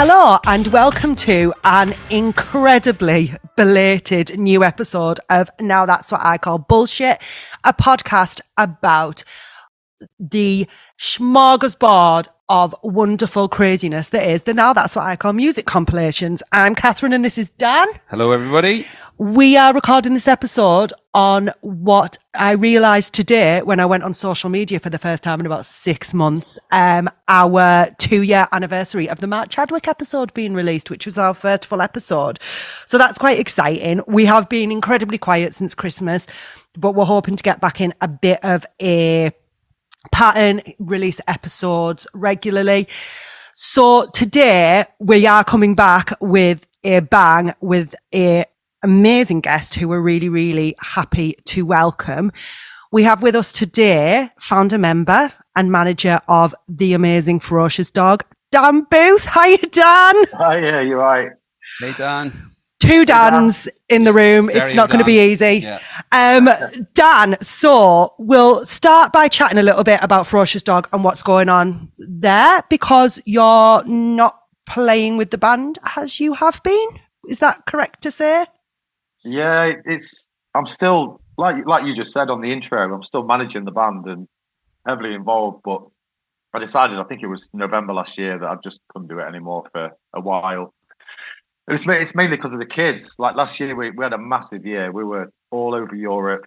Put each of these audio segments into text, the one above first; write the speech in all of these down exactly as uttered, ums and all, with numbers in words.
Hello and welcome to an incredibly belated new episode of Now That's What I Call Bullshit, a podcast about the smorgasbord of wonderful craziness that is the Now That's What I Call Music compilations. I'm Catherine and this is Dan. Hello everybody. We are recording this episode on what I realised today when I went on social media for the first time in about six months, um, our two-year anniversary of the Mark Chadwick episode being released, which was our first full episode. So that's quite exciting. We have been incredibly quiet since Christmas, but we're hoping to get back in a bit of a pattern, release episodes regularly. So today we are coming back with a bang, with a amazing guest who we're really, really happy to welcome. We have with us today founder, member and manager of the amazing Ferocious Dog, Dan Booth. Hiya, Dan. Hiya, you're right. Hey, Dan. Two Dans in the room. Stereo it's not Dan. Going to be easy. Yeah. Um, Dan, so we'll start by chatting a little bit about Ferocious Dog and what's going on there, because you're not playing with the band as you have been. Is that correct to say? Yeah, it's. I'm still, like like you just said on the intro, I'm still managing the band and heavily involved, but I decided, I think it was November last year, that I just couldn't do it anymore for a while. It's it's mainly because of the kids. Like last year, we, we had a massive year. We were all over Europe.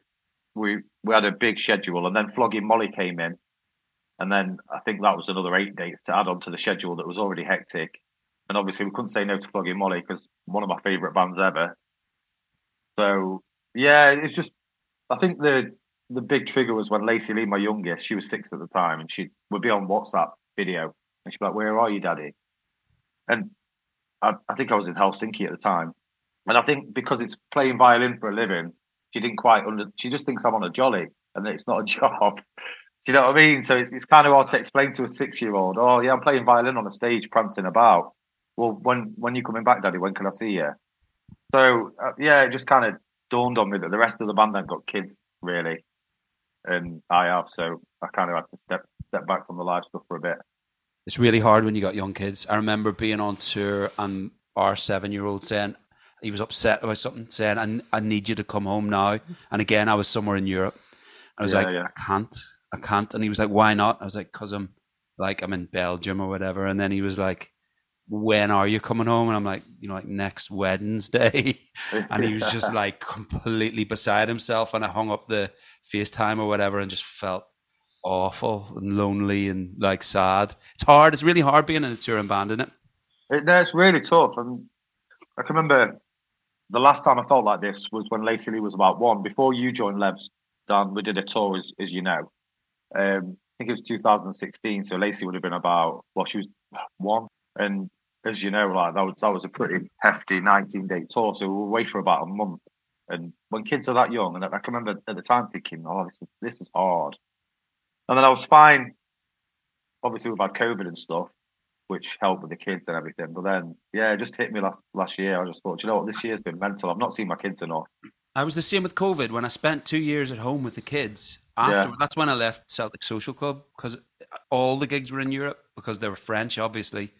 We we had a big schedule, and then Flogging Molly came in, and then I think that was another eight dates to add on to the schedule that was already hectic. And obviously, we couldn't say no to Flogging Molly because one of my favourite bands ever. So yeah, it's just, I think the the big trigger was when Lacey Lee, my youngest, she was six at the time, and she would be on WhatsApp video, and she'd be like, "Where are you, Daddy?" And I, I think I was in Helsinki at the time, and I think because it's playing violin for a living, she didn't quite under. She just thinks I'm on a jolly, and that it's not a job. Do you know what I mean? So it's it's kind of hard to explain to a six-year-old. Oh yeah, I'm playing violin on a stage, prancing about. Well, when when are you coming back, Daddy? When can I see you? So uh, yeah, it just kind of dawned on me that the rest of the band have got kids, really, and I have. So I kind of had to step step back from the live stuff for a bit. It's really hard when you got young kids. I remember being on tour and our seven-year-old saying he was upset about something, saying, "I, I need you to come home now." And again, I was somewhere in Europe. I was yeah, like, yeah. "I can't, I can't." And he was like, "Why not?" I was like, "Cause I'm like I'm in Belgium or whatever." And then he was like, "When are you coming home?" And I'm like, you know, like next Wednesday. And he was just like completely beside himself. And I hung up the FaceTime or whatever and just felt awful and lonely and like sad. It's hard. It's really hard being in a touring band, isn't it? it no, it's really tough. And I can remember the last time I felt like this was when Lacey Lee was about one. Before you joined Levs, Dan, we did a tour, as, as you know. Um, I think it was two thousand sixteen. So Lacey would have been about, well, she was one. And as you know, like that was that was a pretty hefty nineteen-day tour, so we were away for about a month. And when kids are that young, and I, I can remember at the time thinking, "Oh, this is this is hard." And then I was fine. Obviously, we've had COVID and stuff, which helped with the kids and everything. But then, yeah, it just hit me last last year. I just thought, you know what, this year's been mental. I've not seen my kids enough. I was the same with COVID when I spent two years at home with the kids. After yeah. That's when I left Celtic Social Club, because all the gigs were in Europe because they were French, obviously.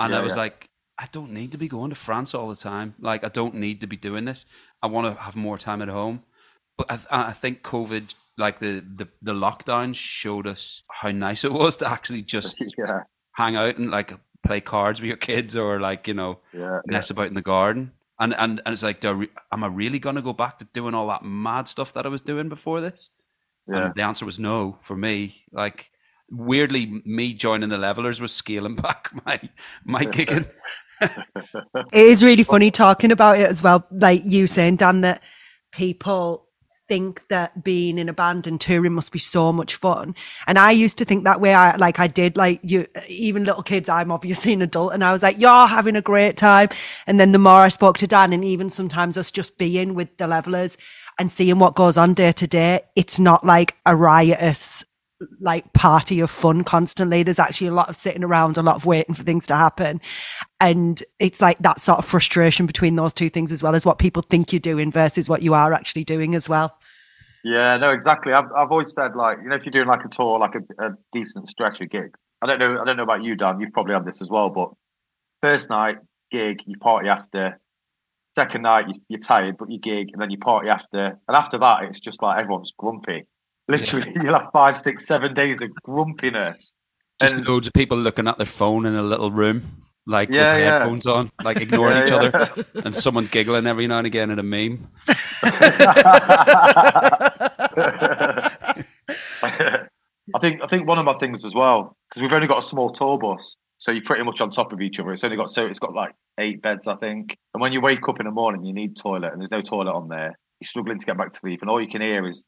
And yeah, I was yeah. like, I don't need to be going to France all the time. Like, I don't need to be doing this. I want to have more time at home. But I, th- I think COVID, like the, the, the lockdown showed us how nice it was to actually just yeah. hang out and like play cards with your kids or like, you know, yeah, mess yeah. about in the garden. And and, and it's like, do I re- am I really going to go back to doing all that mad stuff that I was doing before this? Yeah. And the answer was no for me. Like, weirdly, me joining the Levelers was scaling back my my gigging. It is really funny talking about it as well, like you saying, Dan, that people think that being in a band and touring must be so much fun. And I used to think that way. I like I did like you, even little kids. I'm obviously an adult, and I was like, "You're having a great time." And then the more I spoke to Dan, and even sometimes us just being with the Levelers and seeing what goes on day to day, it's not like a riotous like party of fun constantly. There's actually a lot of sitting around, a lot of waiting for things to happen. And it's like that sort of frustration between those two things as well, as what people think you're doing versus what you are actually doing as well. Yeah, no, exactly. I've, I've always said, like, you know, if you're doing like a tour, like a, a decent stretch of gig, I don't know, I don't know about you, Dan, you've probably had this as well, but First night, gig, you party after. Second night, you're tired, but you gig, and then you party after. And after that, it's just like everyone's grumpy. Literally, yeah. You'll have five, six, seven days of grumpiness. Just and, loads of people looking at their phone in a little room, like yeah, with yeah. headphones on, like ignoring yeah, each yeah. other, and someone giggling every now and again at a meme. I think I think one of my things as well, because we've only got a small tour bus, so you're pretty much on top of each other. It's only got so it's got like eight beds, I think. And when you wake up in the morning, you need toilet, and there's no toilet on there. You're struggling to get back to sleep, and all you can hear is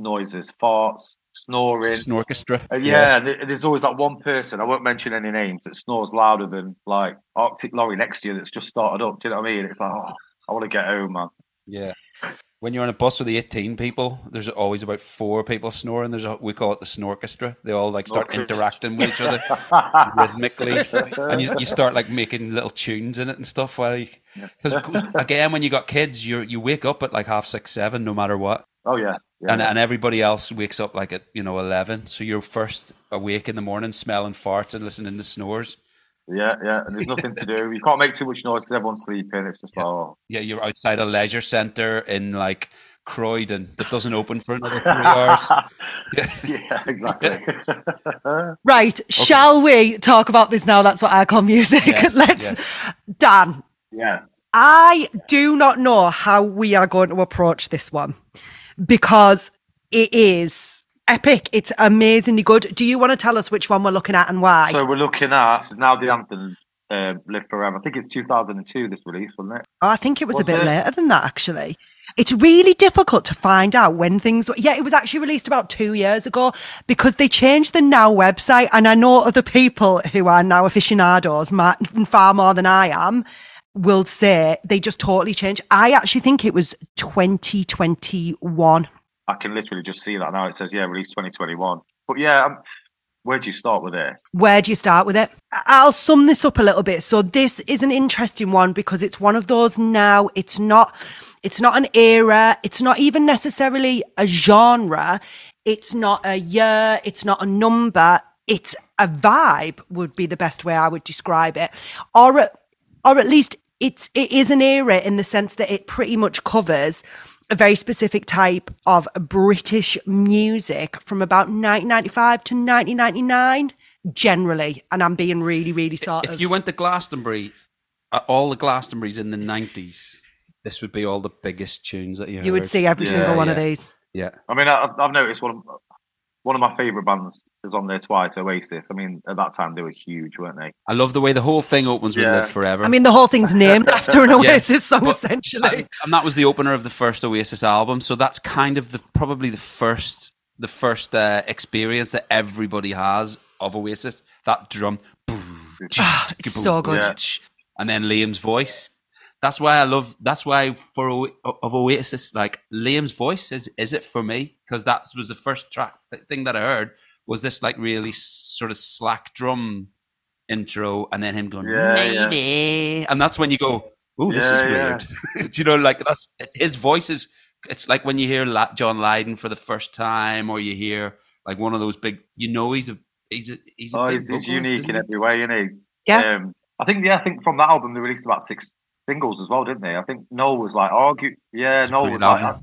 noises, farts, snoring, snorchestra. Uh, yeah, yeah. There's always that one person, I won't mention any names, that snores louder than like Arctic Lorry next to you that's just started up. Do you know what I mean? It's like, oh, I want to get home, man. Yeah. When you're on a bus with the eighteen people, there's always about four people snoring. There's a, we call it the snorchestra. They all like start interacting with each other rhythmically, and you, you start like making little tunes in it and stuff. While because again, when you got kids, you you wake up at like half six, seven, no matter what. Oh yeah, yeah. And and everybody else wakes up like at you know eleven. So you're first awake in the morning, smelling farts and listening to snores. Yeah, yeah, and there's nothing to do. You can't make too much noise because everyone's sleeping. It's just yeah. like, oh. Yeah, you're outside a leisure centre in, like, Croydon that doesn't open for another three hours. Yeah, yeah exactly. Yeah. Right, okay. Shall we talk about this now? That's what I call music. Yes, Let's... Yes. Dan. Yeah. I do not know how we are going to approach this one because it is... epic. It's amazingly good. Do you want to tell us which one we're looking at and why? So we're looking at Now the Anthem, uh, Live Forever. I think it's two thousand two, this release, wasn't it? Oh, I think it was, was a bit it? later than that, actually. It's really difficult to find out when things... were... Yeah, it was actually released about two years ago because they changed the Now website, and I know other people who are Now aficionados, far more than I am, will say they just totally changed. I actually think it was twenty twenty-one. I can literally just see that now. It says, yeah, released twenty twenty-one. But yeah, I'm, where do you start with it? Where do you start with it? I'll sum this up a little bit. So this is an interesting one because it's one of those now. It's not, it's not an era. It's not even necessarily a genre. It's not a year. It's not a number. It's a vibe would be the best way I would describe it. Or, or at least it's, it is an era in the sense that it pretty much covers a very specific type of British music from about nineteen ninety-five to nineteen ninety-nine, generally. And I'm being really, really sort if of... If you went to Glastonbury, all the Glastonburys in the nineties, this would be all the biggest tunes that you heard. You would see every yeah, single one yeah. of these. Yeah. I mean, I've, I've noticed one of, one of my favourite bands is on there twice, Oasis. I mean, at that time, they were huge, weren't they? I love the way the whole thing opens with yeah. Live Forever. I mean, the whole thing's named after an Oasis yeah. song, but, essentially. And, and that was the opener of the first Oasis album. So that's kind of the probably the first the first uh, experience that everybody has of Oasis. That drum. It's so good. Yeah. And then Liam's voice. That's why I love, that's why for o- of Oasis, like Liam's voice is, is it for me? Because that was the first track th- thing that I heard was this like really s- sort of slack drum intro and then him going, yeah, maybe. Yeah. And that's when you go, oh, this yeah, is weird. Yeah. Do you know, like that's, his voice is, it's like when you hear La- John Lydon for the first time or you hear like one of those big, you know, he's a, he's a, he's a oh, big he's, vocalist, he's unique in he? every way, isn't he? Yeah. Um, I think, yeah, I think from that album, they released about six singles as well, didn't they? I think Noel was like, argue. Yeah, that's Noel was like, that.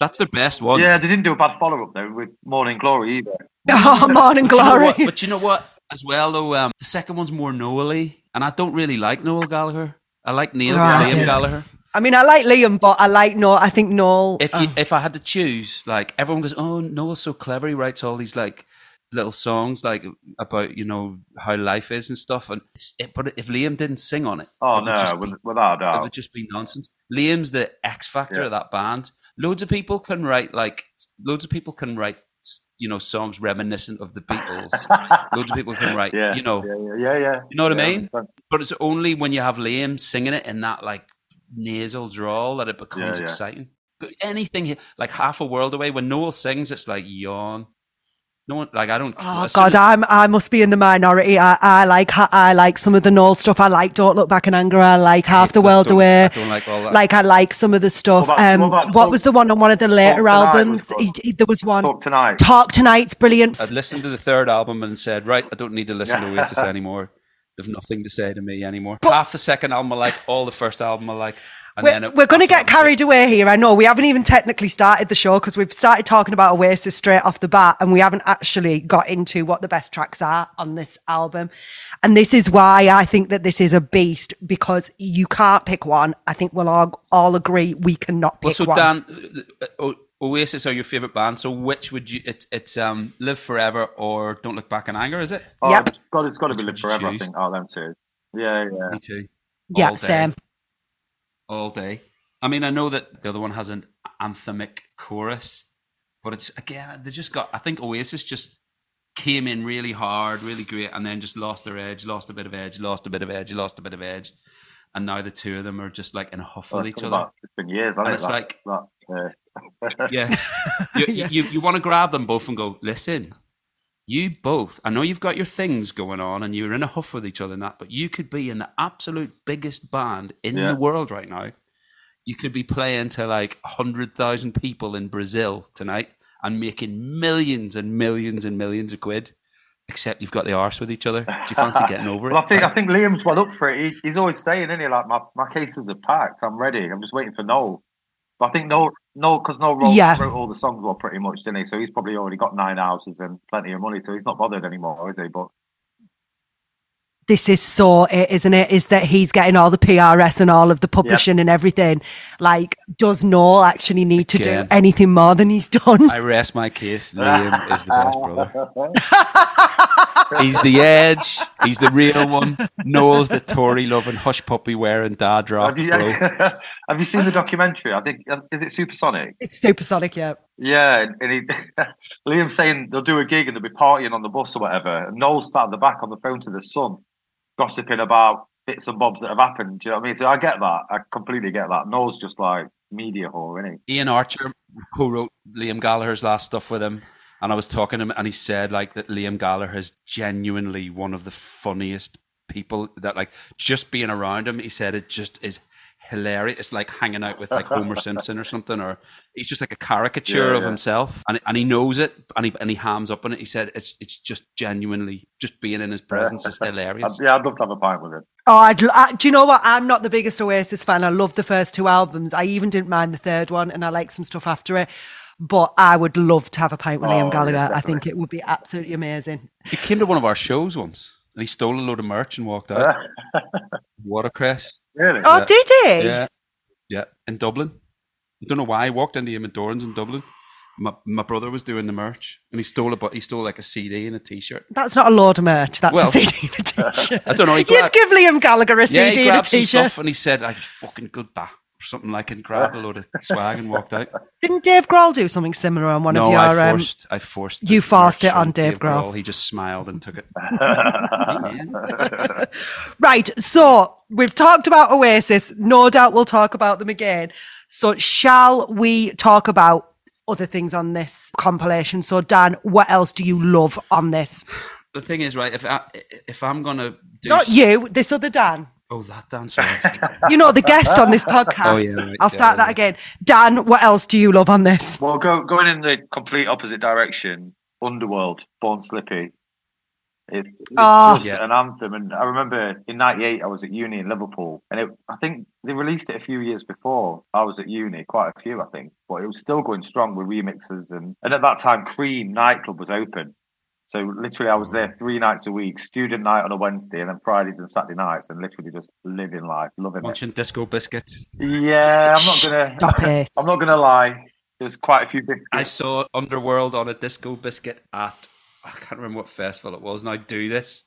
That's the best one. Yeah, they didn't do a bad follow up though with Morning Glory either. Oh, Morning Glory. But you know what, but you know what? As well though, um, the second one's more Noel-y, and I don't really like Noel Gallagher. I like Neil right. Liam Gallagher. I mean, I like Liam, but I like Noel. I think Noel. If you, oh. if I had to choose, like everyone goes, oh, Noel's so clever. He writes all these like little songs like about you know how life is and stuff, and it's, it, but if Liam didn't sing on it, oh it no, be, without doubt, it would just be nonsense. Liam's the X factor yeah. of that band. Loads of people can write like loads of people can write you know songs reminiscent of the Beatles. Loads of people can write yeah, you know yeah yeah, yeah, yeah. you know what yeah, I mean. one hundred percent. But it's only when you have Liam singing it in that like nasal drawl that it becomes yeah, yeah. exciting. But anything like Half a World Away when Noel sings, it's like yawn. No one, like I don't. Oh God, I'm I must be in the minority. I, I like I like some of the Noel stuff. I like Don't Look Back in Anger. I like Half the World Away. I don't like all that. Like I like some of the stuff. What, about, um, what, about, what was the one on one of the later albums? Was he, there was one. Talk Tonight. Talk Tonight's brilliant. I'd listened to the third album and said, right, I don't need to listen yeah. to Oasis anymore. They've nothing to say to me anymore. But half the second album I liked, all the first album I liked. And we're then it, we're going to get carried it. away here. I know we haven't even technically started the show because we've started talking about Oasis straight off the bat and we haven't actually got into what the best tracks are on this album. And this is why I think that this is a beast, because you can't pick one. I think we'll all, all agree we cannot pick well, so one. Dan, o- Oasis are your favourite band, so which would you... It, it's um, Live Forever or Don't Look Back in Anger, is it? Oh, yep. It's got, it's got to be Live Forever, I think. Oh, them two. Yeah, yeah. Me too. Yeah, all same. All day. I mean, I know that the other one has an anthemic chorus, but it's, again, they just got... I think Oasis just came in really hard, really great, and then just lost their edge, lost a bit of edge, lost a bit of edge, lost a bit of edge, and now the two of them are just, like, in a huff with oh, each other. About, it's been years, hasn't it? It's that, like... That, uh... yeah, you, yeah. you, you want to grab them both and go, listen, you both, I know you've got your things going on and you're in a huff with each other and that, but you could be in the absolute biggest band in yeah. the world right now. You could be playing to like one hundred thousand people in Brazil tonight and making millions and millions and millions of quid, except you've got the arse with each other. Do you fancy getting over well, it? I think, I think Liam's well up for it. He, he's always saying, isn't he, like, my, my cases are packed, I'm ready, I'm just waiting for Noel. But I think Noel, no, because Noel wrote, yeah. wrote all the songs well, pretty much, didn't he? So he's probably already got nine houses and plenty of money, so he's not bothered anymore, is he? But this is so it, isn't it? Is that he's getting all the P R S and all of the publishing yep. and everything. Like, does Noel actually need to Again, do anything more than he's done? I rest my case. Liam is the best brother. He's the edge. He's the real one. Noel's the Tory loving hush puppy wearing dad rock. Have you, have you seen the documentary? I think, is it Supersonic? It's Supersonic, yeah. Yeah, and he, Liam's saying they'll do a gig and they'll be partying on the bus or whatever. And Noel sat at the back on the phone to the Sun, gossiping about bits and bobs that have happened. Do you know what I mean? So I get that. I completely get that. Noel's just like media whore, isn't he? Ian Archer co-wrote Liam Gallagher's last stuff with him, and I was talking to him, and he said like that Liam Gallagher is genuinely one of the funniest people that, like, just being around him, he said it just is hilarious. It's like hanging out with like Homer Simpson or something, or he's just like a caricature yeah, of yeah. himself, and and he knows it, and he and he hams up on it. He said it's it's just genuinely just being in his presence is hilarious. Yeah, I'd love to have a pint with him. Oh, I'd, I, do you know what? I'm not the biggest Oasis fan. I love the first two albums. I even didn't mind the third one, and I like some stuff after it. But I would love to have a pint with oh, Liam Gallagher. Yeah, I think it would be absolutely amazing. He came to one of our shows once, and he stole a load of merch and walked out. Watercress. Really? Oh, yeah. Did he? Yeah, yeah. In Dublin, I don't know why. I walked into him at Doran's in Dublin. My my brother was doing the merch, and he stole a but he stole like a C D and a T-shirt. That's not a load of merch. That's well, a C D and a T-shirt. I don't know. He grabbed, You'd give Liam Gallagher a yeah, C D and a T-shirt. Some stuff and he said, "I fucking good that." Something like and grab a load of swag and walked out. Didn't Dave Grohl do something similar on one no, of your? No, I forced. Um, I forced. You forced it on Dave, Dave Grohl. Grohl. He just smiled and took it. Yeah. Right. So we've talked about Oasis. No doubt we'll talk about them again. So shall we talk about other things on this compilation? So Dan, what else do you love on this? The thing is, right? If I, if I'm gonna do not you, this other Dan. Oh, that dancer. You know, the guest on this podcast. Oh, yeah, right, I'll start yeah, that again. Dan, what else do you love on this? Well, go, going in the complete opposite direction, Underworld, Born Slippy. It, it's oh, just yeah. an anthem. And I remember in ninety-eight, I was at uni in Liverpool. And it, I think they released it a few years before I was at uni, quite a few, I think. But it was still going strong with remixes. And, and at that time, Cream nightclub was open. So literally I was there three nights a week, student night on a Wednesday and then Fridays and Saturday nights and literally just living life, loving Watching it. Watching Disco Biscuits. Yeah, I'm not going to... Stop it. I'm not going to lie. There's quite a few... Biscuits. I saw Underworld on a Disco Biscuit at... I can't remember what festival it was. And I do this.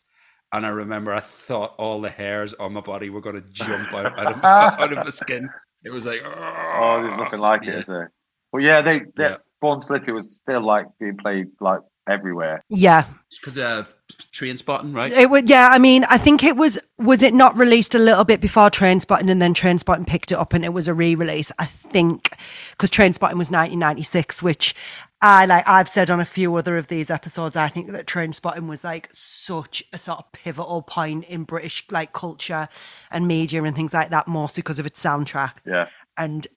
And I remember I thought all the hairs on my body were going to jump out, out, of, out of my skin. It was like... Oh, there's nothing like yeah. it, is there? Well, yeah, they, they yeah. Born Slippy was still like being played like... everywhere. Yeah. Because uh, Trainspotting, right? It would. Yeah, I mean, I think it was, was it not released a little bit before Trainspotting and then Trainspotting picked it up and it was a re-release, I think, because Trainspotting was nineteen ninety-six, which I like, I've said on a few other of these episodes, I think that Trainspotting was like such a sort of pivotal point in British like culture and media and things like that, mostly because of its soundtrack. Yeah. And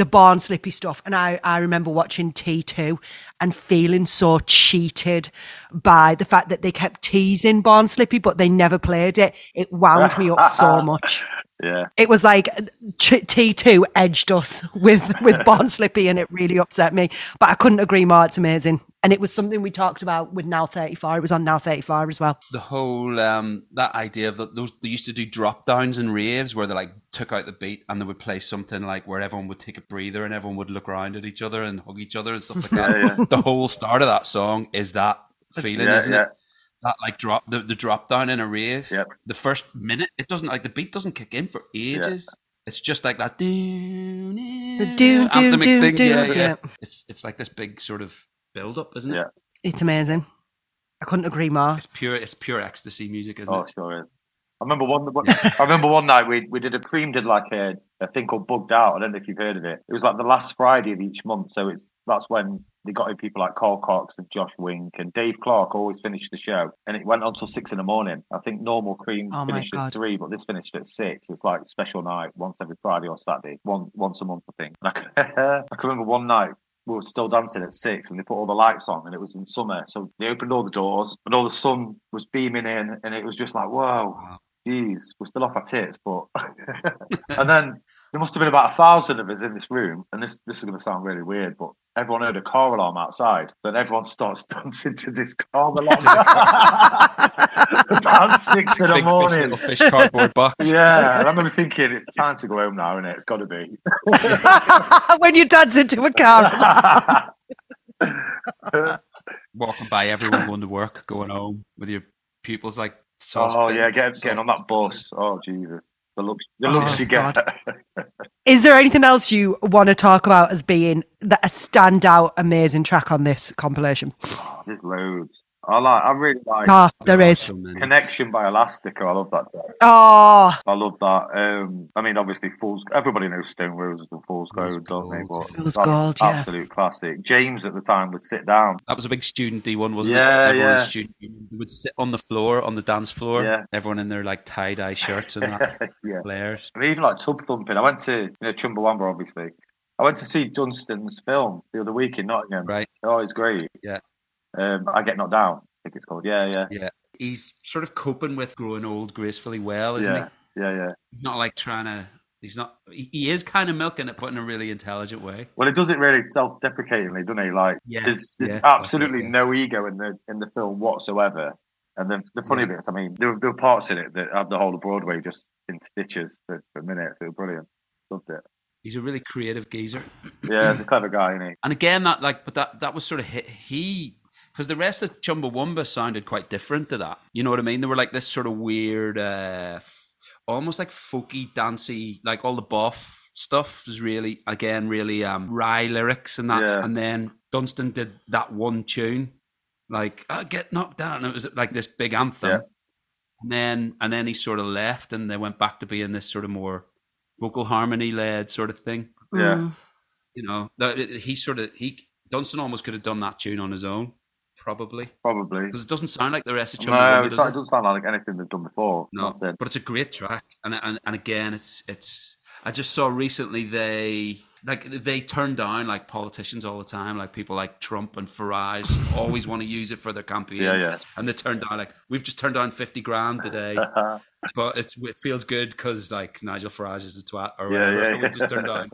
the Born Slippy stuff. And I, I remember watching T two and feeling so cheated by the fact that they kept teasing Born Slippy, but they never played it. It wound me up so much. Yeah, it was like T two edged us with, with Born Slippy, and it really upset me. But I couldn't agree more. It's amazing. And it was something we talked about with Now thirty-four. It was on Now thirty-four as well. The whole, um, that idea of the, those, they used to do drop downs in raves where they like took out the beat and they would play something like where everyone would take a breather and everyone would look around at each other and hug each other and stuff like that. Yeah, yeah. The whole start of that song is that feeling, yeah, isn't yeah. it? That like drop, the, the drop down in a rave. Yep. The first minute, it doesn't like the beat doesn't kick in for ages. Yeah. It's just like that. Doo, the do, do, do, thing. Do, yeah, do. Yeah. It's, it's like this big sort of build up, isn't it? Yeah. It's amazing. I couldn't agree more. It's pure, it's pure ecstasy music, isn't oh, it? Oh, sure is. I remember one. one I remember one night we we did a cream did like a, a thing called Bugged Out. I don't know if you've heard of it. It was like the last Friday of each month, so it's that's when they got in people like Carl Cox and Josh Wink and Dave Clark always finished the show, and it went on till six in the morning. I think normal cream oh finished at three, but this finished at six. It's like a special night once every Friday or Saturday, one once a month, I think. And I, can, I can remember one night. We were still dancing at six and they put all the lights on and it was in summer. So they opened all the doors and all the sun was beaming in and it was just like, whoa, geez, we're still off our tits. But and then there must have been about a thousand of us in this room. And this this is going to sound really weird, but everyone heard a car alarm outside. Then everyone starts dancing to this car alarm. About six in the morning. Fish, fish cardboard box. Yeah, I remember thinking, it's time to go home now, isn't it? It's got to be. When you dance into a car. Walking by, everyone going to work, going home with your pupils like sauce. Oh, yeah, getting, getting on that bus. Oh, Jesus. The looks, the looks oh, you get. Is there anything else you want to talk about as being that a standout, amazing track on this compilation? Oh, there's loads. I like. I really like. Ah, oh, there is Connection by Elastica. I love that track. Oh, I love that. Um, I mean, obviously, Fool's. Everybody knows Stone Roses and Fool's Gold, don't they? But Fool's Gold, yeah, absolute classic. James at the time would sit down. That was a big student D one, wasn't yeah, it? Everyone yeah, student would sit on the floor, on the dance floor. Yeah. Everyone in their like tie dye shirts and that. Yeah. Flares. I mean, even like tub thumping. I went to you know Chumbawamba, obviously. I went to see Dunstan's film the other week in Nottingham. Right. Oh, it's great. Yeah. Um, I Get Knocked Down, I think it's called. Yeah, yeah. Yeah. He's sort of coping with growing old gracefully well, isn't yeah, he? Yeah, yeah. He's not like trying to, he's not, he, he is kind of milking it, but in a really intelligent way. Well, he does it really self-deprecatingly, doesn't he? Like, yes, there's, there's yes, absolutely no ego in the in the film whatsoever. And the, the funny yeah. bit is, I mean, there were, there were parts in it that had the whole of Broadway just in stitches for, for minutes. It was brilliant. Loved it. He's a really creative geezer. Yeah, he's a clever guy, isn't he? And again, that like, but that, that was sort of hit. He, because the rest of Chumbawamba sounded quite different to that. You know what I mean? They were like this sort of weird, uh, f- almost like folky, dancey, like all the boff stuff was really, again, really um, wry lyrics and that. Yeah. And then Dunstan did that one tune, like, I Get Knocked Down. And it was like this big anthem. Yeah. And then, and then he sort of left and they went back to being this sort of more vocal harmony led sort of thing. Yeah, you know, he sort of he Dunstan almost could have done that tune on his own, probably. Probably, because it doesn't sound like the rest of Chumbawamba. No, does not, it? It doesn't sound like anything they've done before. No, nothing. But it's a great track, and and and again, it's it's. I just saw recently they like they turn down like politicians all the time, like people like Trump and Farage always want to use it for their campaigns, yeah, yeah. and they turn down like we've just turned down fifty grand today. But it's, it feels good because, like, Nigel Farage is a twat or whatever. Yeah, yeah, yeah. We just turned down,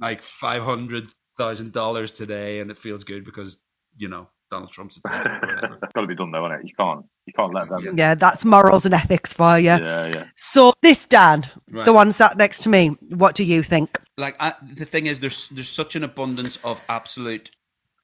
like, five hundred thousand dollars today, and it feels good because, you know, Donald Trump's a twat or whatever. It's got to be done, though, isn't it? You can't, you can't let them. Yeah, that's morals and ethics for you. Yeah, yeah. So this, Dan, right. the one sat next to me, what do you think? Like, I, the thing is, there's there's such an abundance of absolute,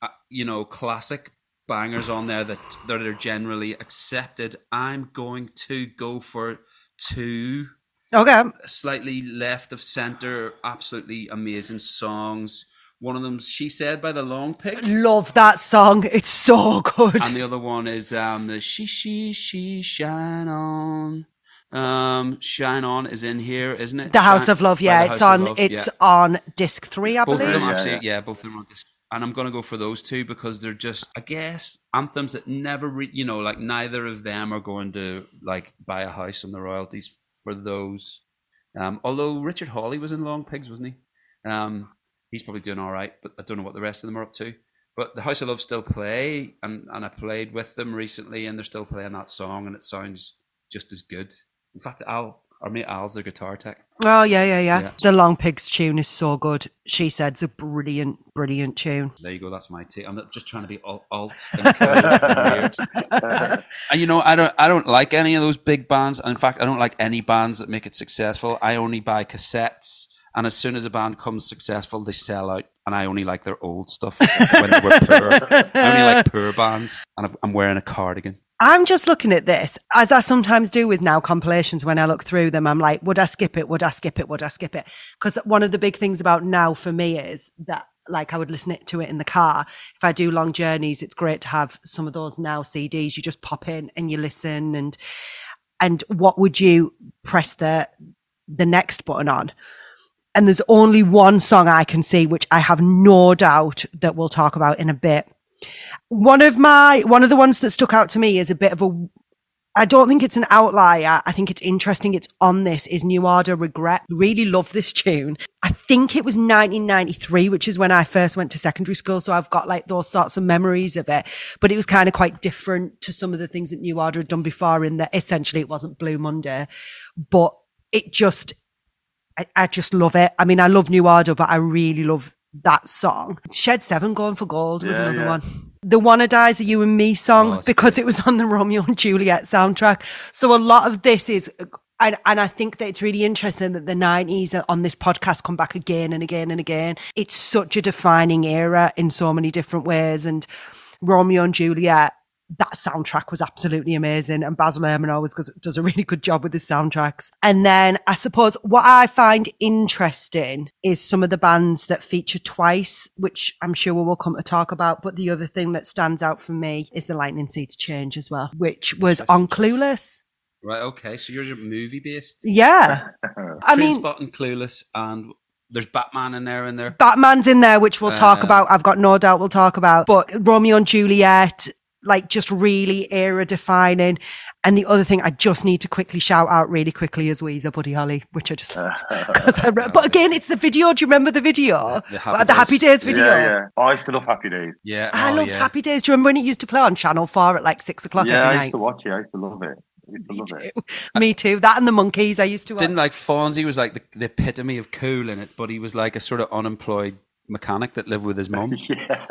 uh, you know, classic bangers on there that, that are generally accepted. I'm going to go for... Two, okay, slightly left of center, absolutely amazing songs. One of them's She Said by the Long Pigs. Love that song, it's so good. And the other one is um the she she she shine on. Um, Shine On is in here, isn't it? The Shine, House of Love, yeah. It's on. Love, it's yeah. on disc three, I both believe. Of them actually, yeah, yeah. yeah, both of them are on disc. And I'm going to go for those two because they're just, I guess, anthems that never, re- you know, like neither of them are going to like buy a house on the royalties for those. Um, although Richard Hawley was in Long Pigs, wasn't he? Um, he's probably doing all right, but I don't know what the rest of them are up to. But the House of Love still play, and, and I played with them recently, and they're still playing that song, and it sounds just as good. In fact, Al, our mate Al's their guitar tech. Oh, yeah, yeah, yeah, yeah. The Long Pigs tune is so good. She Said's a brilliant, brilliant tune. There you go, that's my take. I'm not just trying to be alt. alt and, and you know, I don't I don't like any of those big bands. And in fact, I don't like any bands that make it successful. I only buy cassettes. And as soon as a band comes successful, they sell out. And I only like their old stuff when they were poor. I only like poor bands. And I'm wearing a cardigan. I'm just looking at this, as I sometimes do with now compilations. When I look through them, I'm like, would I skip it? Would I skip it? Would I skip it? Because one of the big things about now for me is that, like, I would listen to it in the car. If I do long journeys, it's great to have some of those now C Ds. You just pop in and you listen. And and what would you press the the next button on? And there's only one song I can see, which I have no doubt that we'll talk about in a bit. One of my, one of the ones that stuck out to me is a bit of a, I don't think it's an outlier. I think it's interesting. It's on this is New Order, Regret. Really love this tune. I think it was nineteen ninety-three, which is when I first went to secondary school. So I've got like those sorts of memories of it, but it was kind of quite different to some of the things that New Order had done before, in that essentially it wasn't Blue Monday, but it just, I, I just love it. I mean, I love New Order, but I really love that song. Shed Seven, Going for Gold was yeah, another yeah. one. The Wanna Die's a You and Me song, oh, because it was on the Romeo and Juliet soundtrack. So a lot of this is, and, and I think that it's really interesting that the nineties on this podcast come back again and again and again. It's such a defining era in so many different ways. And Romeo and Juliet, that soundtrack was absolutely amazing, and Baz Luhrmann always does a really good job with his soundtracks. And then I suppose what I find interesting is some of the bands that feature twice, which I'm sure we'll come to talk about. But the other thing that stands out for me is the Lightning Seeds Change as well, which was on Clueless. Right, okay, so yours are movie based. Yeah. I mean, Trainspotting, Clueless, and there's Batman in there, in there. Batman's in there, which we'll uh, talk about. I've got no doubt we'll talk about. But Romeo and Juliet, like, just really era defining. And the other thing I just need to quickly shout out really quickly is Weezer, Buddy Holly, which I just love. I re- but again, it's the video. Do you remember the video? The Happy, uh, the Happy Days. Days video. Yeah, yeah. Oh, I used to love Happy Days. Yeah, I oh, loved yeah. Happy Days. Do you remember when it used to play on Channel four at like six o'clock yeah, every night? Yeah, I used to watch it. I used to love it. I used to Me love too. It. Me too. That and the Monkeys I used to watch. Didn't like Fonzie was like the, the epitome of cool in it, but he was like a sort of unemployed mechanic that lived with his mum. Yeah.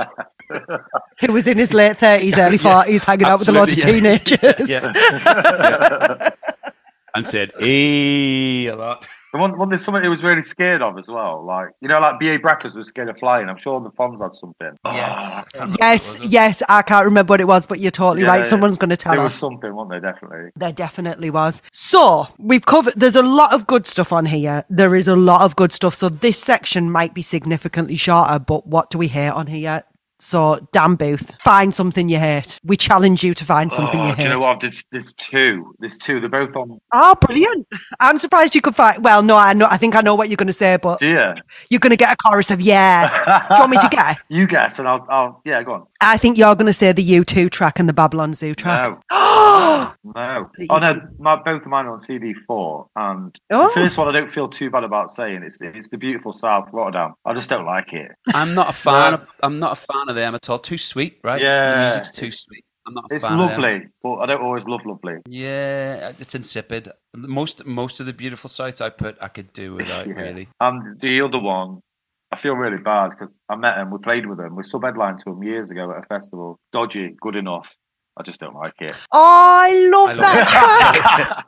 He was in his late thirties, early forties, yeah, hanging out with a lot of yeah. teenagers. Yeah. yeah. And said, eee, a lot. The one, one there's something he was really scared of as well. Like, you know, like B A Brackers was scared of flying. I'm sure the Fonz had something. Yes. Oh, yes, yes. I can't remember what it was, but you're totally yeah, right. Yeah. Someone's going to tell there us. There was something, wasn't there? Definitely. There definitely was. So we've covered, there's a lot of good stuff on here. There is a lot of good stuff. So this section might be significantly shorter, but what do we hear on here? So, Dan Booth, find something you hate. We challenge you to find something oh, you hate. Do you know what? There's, there's two. There's two. They're both on. Oh, brilliant. I'm surprised you could find. Well, no, I know. I think I know what you're going to say, but yeah. You're going to get a chorus of, yeah. Do you want me to guess? You guess, and I'll, I'll, yeah, go on. I think you're going to say the U two track and the Babylon Zoo track. No. Oh, no. Oh, no. My, both of mine are on C D four. And oh. the first one, I don't feel too bad about saying. It's, it's the Beautiful South, Rotterdam. I just don't like it. I'm not a fan. No. I'm not a fan of them at all. Too sweet, right? Yeah, the music's too sweet. I'm not a it's fan lovely of them. But I don't always love lovely. Yeah, it's insipid. Most most of the Beautiful Sights I put I could do without. Yeah. Really. And the other one, I feel really bad because I met him, we played with him, we sub-headlined to him years ago at a festival. Dodgy, Good Enough. I just don't like it. Oh, I love, I love that track.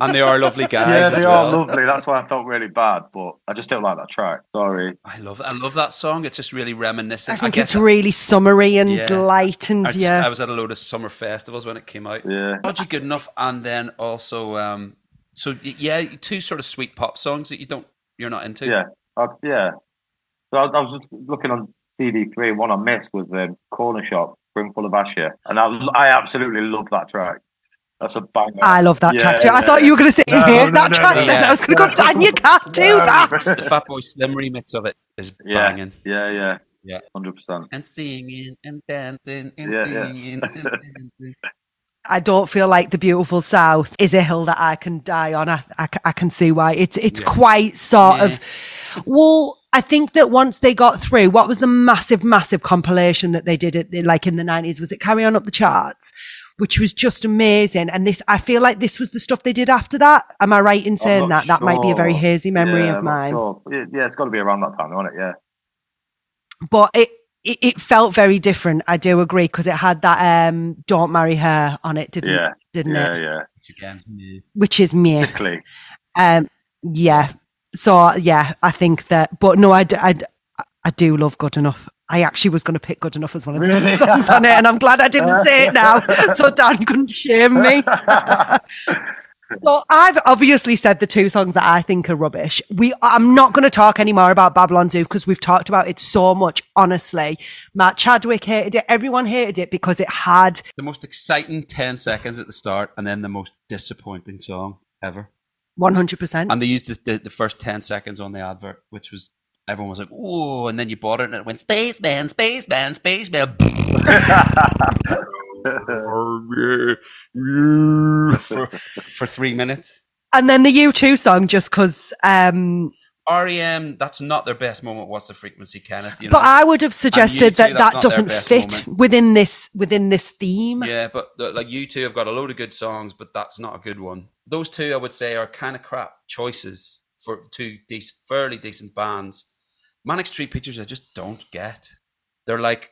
And they are lovely guys. Yeah, they as well. Are lovely. That's why I felt really bad, but I just don't like that track. Sorry. I love I love that song. It's just really reminiscent. I think I it's really I, summery and yeah. light. And I just, yeah. I was at a load of summer festivals when it came out. Yeah. Dodgy, Good Enough, and then also, um, so yeah, two sort of sweet pop songs that you don't, you're not into. Yeah, that's, yeah. So I, I was just looking on C D three. One I missed was um, Corner Shop, Brimful of Asher, and I, I absolutely love that track. That's a banger. I love that yeah, track too. I yeah. thought you were going to say no, hate no, that no, track. No, then yeah. I was going to go, Dan, you can't do no. that. The Fatboy Slim remix of it is yeah. banging. Yeah, yeah, yeah, hundred percent. And singing and dancing and yeah, singing. Yeah. And dancing. I don't feel like the Beautiful South is a hill that I can die on. I, I, I can see why it's it's yeah. quite sort yeah. of well. I think that once they got through, what was the massive, massive compilation that they did at the, like in the nineties? Was it Carry On Up the Charts? Which was just amazing. And this, I feel like this was the stuff they did after that. Am I right in saying that? Sure. That might be a very hazy memory yeah, of mine. Sure. Yeah, it's got to be around that time, isn't it? Yeah. But it, it, it felt very different. I do agree, because it had that um, "Don't Marry Her" on it, didn't yeah. didn't yeah, it? Yeah, yeah. Which is me. Sickly. Um, yeah. So yeah, I think that. But no, I, I, I do love "Good Enough." I actually was going to pick "Good Enough" as one of the really? songs on it, and I'm glad I didn't say it now, so Dan couldn't shame me. Well, I've obviously said the two songs that I think are rubbish. We, I'm not going to talk anymore about Babylon Zoo because we've talked about it so much, honestly. Matt Chadwick hated it. Everyone hated it because it had... the most exciting ten seconds at the start and then the most disappointing song ever. one hundred percent. And they used the, the, the first ten seconds on the advert, which was... everyone was like, ooh, and then you bought it and it went, Spaceman, Spaceman, Spaceman. for, for three minutes. And then the U two song, just because... Um, R E M, that's not their best moment. What's the frequency, Kenneth? You know? But I would have suggested U two, that that doesn't fit moment. within this within this theme. Yeah, but like U two have got a load of good songs, but that's not a good one. Those two, I would say, are kind of crap choices for two decent, fairly decent bands. Manic Street Preachers, I just don't get. They're like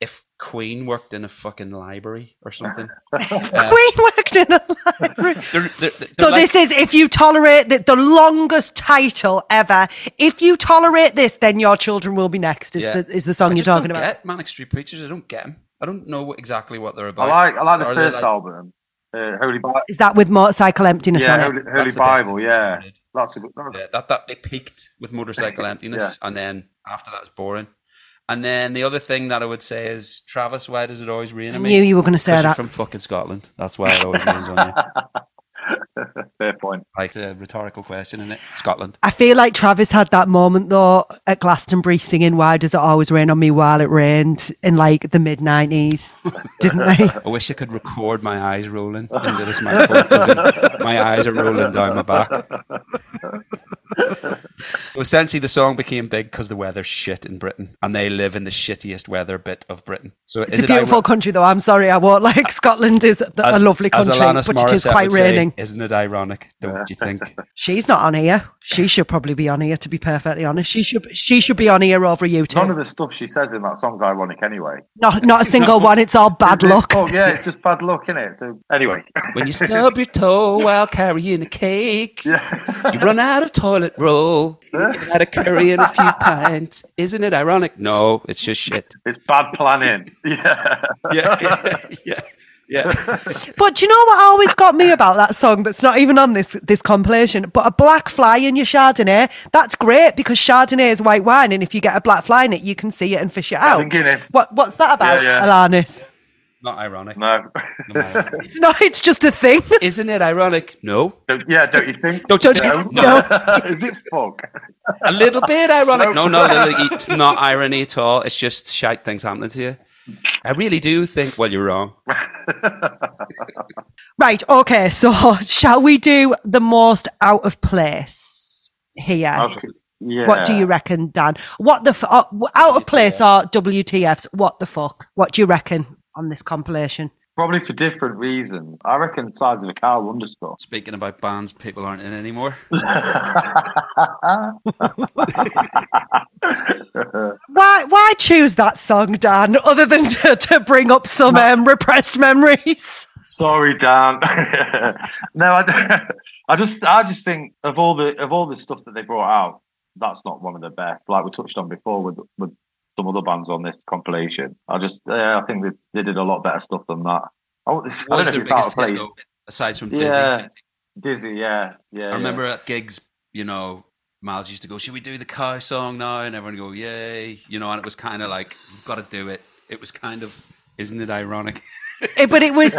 if Queen worked in a fucking library or something. uh, Queen worked in a library. They're, they're, they're so like, this is, if you tolerate the, the longest title ever, if you tolerate this, then your children will be next, is, yeah. the, is the song I you're talking about. I don't get Manic Street Preachers. I don't get them. I don't know exactly what they're about. I like, I like the first like, album. Uh, Holy Bible. Is that with Motorcycle Emptiness yeah, on it? Holy, Holy Bible, yeah. That's a good one. Yeah, that, that it peaked with Motorcycle Emptiness, yeah. And then after that, it's boring. And then the other thing that I would say is, Travis, why does it always rain on me? I knew you were going to say that. You're from fucking Scotland. That's why it always rains on you. Fair point. Like, it's a rhetorical question, isn't it? Scotland. I feel like Travis had that moment, though, at Glastonbury singing Why Does It Always Rain on Me While It Rained in, like, the mid-nineties, didn't they? I wish I could record my eyes rolling into this microphone because my eyes are rolling down my back. Essentially, the song became big because the weather's shit in Britain, and they live in the shittiest weather bit of Britain. So it's a beautiful it ir- country, though. I'm sorry, I won't like Scotland is the, as, a lovely country, but Morissette it is quite raining. Say, isn't it ironic? Don't you think? She's not on here. She should probably be on here. To be perfectly honest, she should she should be on here over you two. None of the stuff she says in that song's ironic, anyway. Not not a single one. It's all bad luck. Oh yeah, it's just bad luck, isn't it? So anyway, when you stub your toe while carrying a cake, yeah. You run out of toilet roll. You've had a curry and a few pints. Isn't it ironic? No, it's just shit. It's bad planning. Yeah. Yeah. Yeah. Yeah. yeah. But do you know what always got me about that song that's not even on this this compilation? But a black fly in your Chardonnay, that's great because Chardonnay is white wine, and if you get a black fly in it, you can see it and fish it out. What what's that about, yeah, yeah. Alanis? Not ironic. No. Not ironic. It's not. It's just a thing. Isn't it ironic? No. Don't, yeah, don't you think? Don't, don't no. you? No. Is it fog? A little bit ironic. No, no, no, no, it's not irony at all. It's just shite things happening to you. I really do think, well, you're wrong. Right, okay, so shall we do the most out of place here? Okay. Yeah. What do you reckon, Dan? What the f- out of place are W T Fs? What the fuck? What do you reckon? On this compilation, probably for different reasons. I reckon Sides of a Cow Wonder Store. Speaking about bands people aren't in anymore. why why choose that song, Dan, other than to, to bring up some um, repressed memories? Sorry, Dan. No, I, I just I just think of all the of all the stuff that they brought out, that's not one of the best. Like we touched on before with with some other bands on this compilation. I just, uh, I think they, they did a lot better stuff than that. I, I don't know if it's out of place. Though, aside from Dizzy. Yeah, Dizzy, yeah. yeah I remember yeah. at gigs, you know, Miles used to go, should we do the cow song now? And everyone would go, yay. You know, and it was kind of like, you've got to do it. It was kind of, isn't it ironic? It, but it was,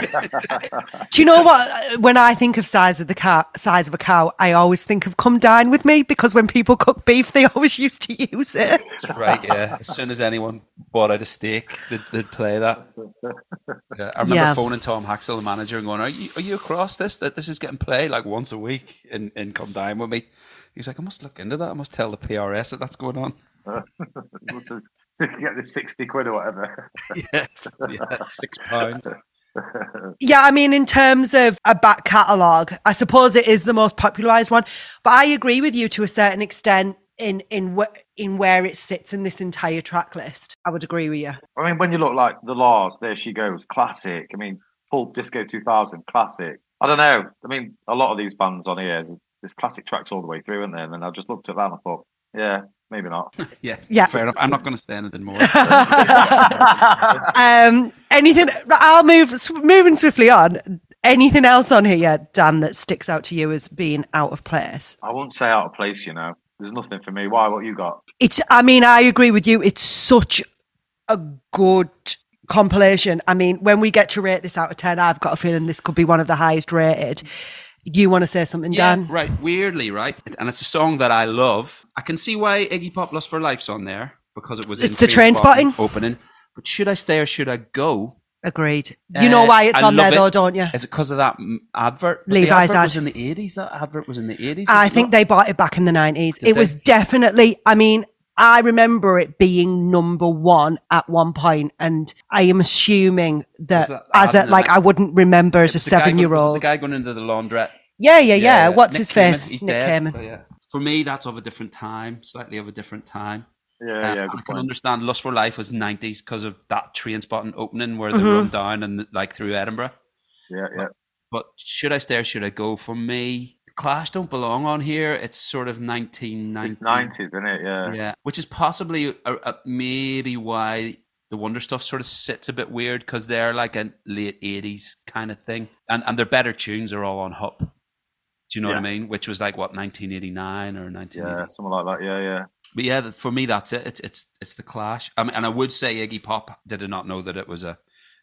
do you know what? When I think of size of the cow, size of a cow, I always think of Come Dine With Me because when people cook beef, they always used to use it. That's right, yeah. As soon as anyone bought out a steak, they'd, they'd play that. Yeah, I remember yeah. phoning Tom Haxall, the manager, and going, are you, are you across this? That this is getting played like once a week in, in Come Dine With Me. He's like, I must look into that. I must tell the P R S that that's going on. Get the sixty quid or whatever. yeah, yeah, six pounds. Yeah, I mean, in terms of a back catalogue, I suppose it is the most popularised one. But I agree with you to a certain extent in in in where it sits in this entire track list. I would agree with you. I mean, when you look like The Lars, There She Goes, classic. I mean, Pulp Disco two thousand, classic. I don't know. I mean, a lot of these bands on here, there's classic tracks all the way through, isn't there? And then I just looked at that and I thought, yeah, maybe not. yeah, yeah, fair enough. I'm not going to say anything more. um, anything? I'll move moving swiftly on. Anything else on here, Dan, that sticks out to you as being out of place? I wouldn't say out of place. You know, there's nothing for me. Why? What you got? It's. I mean, I agree with you. It's such a good compilation. I mean, when we get to rate this out of ten, I've got a feeling this could be one of the highest rated. You want to say something, yeah, Dan? Right, weirdly, right? And it's a song that I love. I can see why Iggy Pop Lust for Life's on there, because it was it's in the Trainspotting opening. But should I stay or should I go? Agreed. You uh, know why it's I on there, it. though, don't you? Is it because of that advert? But Levi's advert was ad. in the eighties. That advert was in the eighties. I think not? They bought it back in the nineties. Did it they? was definitely, I mean, I remember it being number one at one point, and I am assuming that, that as a, like, I wouldn't remember as a seven-year-old. The guy going into the laundrette. Yeah, yeah, yeah. yeah. What's Nick his face? Nick Cayman. Oh, yeah. For me, that's of a different time, slightly of a different time. Yeah, um, yeah. I can point. understand Lust for Life was nineties because of that Trainspotting opening where they mm-hmm. run down and like through Edinburgh. Yeah, yeah. But, but should I stay or should I go? For me, Clash don't belong on here. It's sort of nineteen ninety. It's nineties, isn't it? Yeah. Yeah. Which is possibly a, a, maybe why the Wonder Stuff sort of sits a bit weird, because they're like a late eighties kind of thing. And and their better tunes are all on H U P. Do you know yeah. what I mean? Which was like, what, nineteen eighty-nine or nineteen eighty? Yeah, something like that. Yeah, yeah. But yeah, for me, that's it. It's it's it's the Clash. I mean, and I would say Iggy Pop did not know that it was a,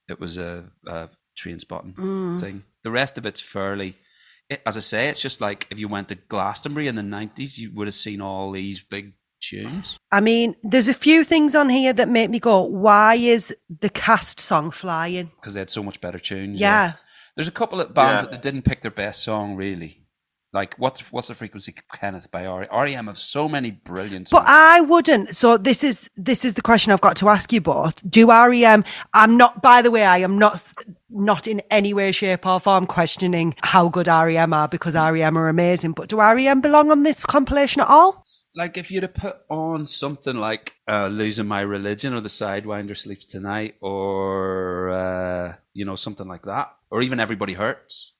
it was a, a Trainspotting mm. thing. The rest of it's fairly... It, as I say, it's just like if you went to Glastonbury in the nineties, you would have seen all these big tunes. I mean, there's a few things on here that make me go, why is the cast song flying? Because they had so much better tunes. Yeah. yeah. There's a couple of bands yeah. that they didn't pick their best song, really. Like, what, what's the frequency of Kenneth by R E M R E M have so many brilliant songs. But I wouldn't. So this is this is the question I've got to ask you both. Do R E M I'm not, by the way, I am not... not in any way, shape or form questioning how good R E M are, because R E M are amazing, but do R E M belong on this compilation at all? Like, if you'd have put on something like uh, Losing My Religion or The Sidewinder Sleeps Tonight or, uh, you know, something like that, or even Everybody Hurts,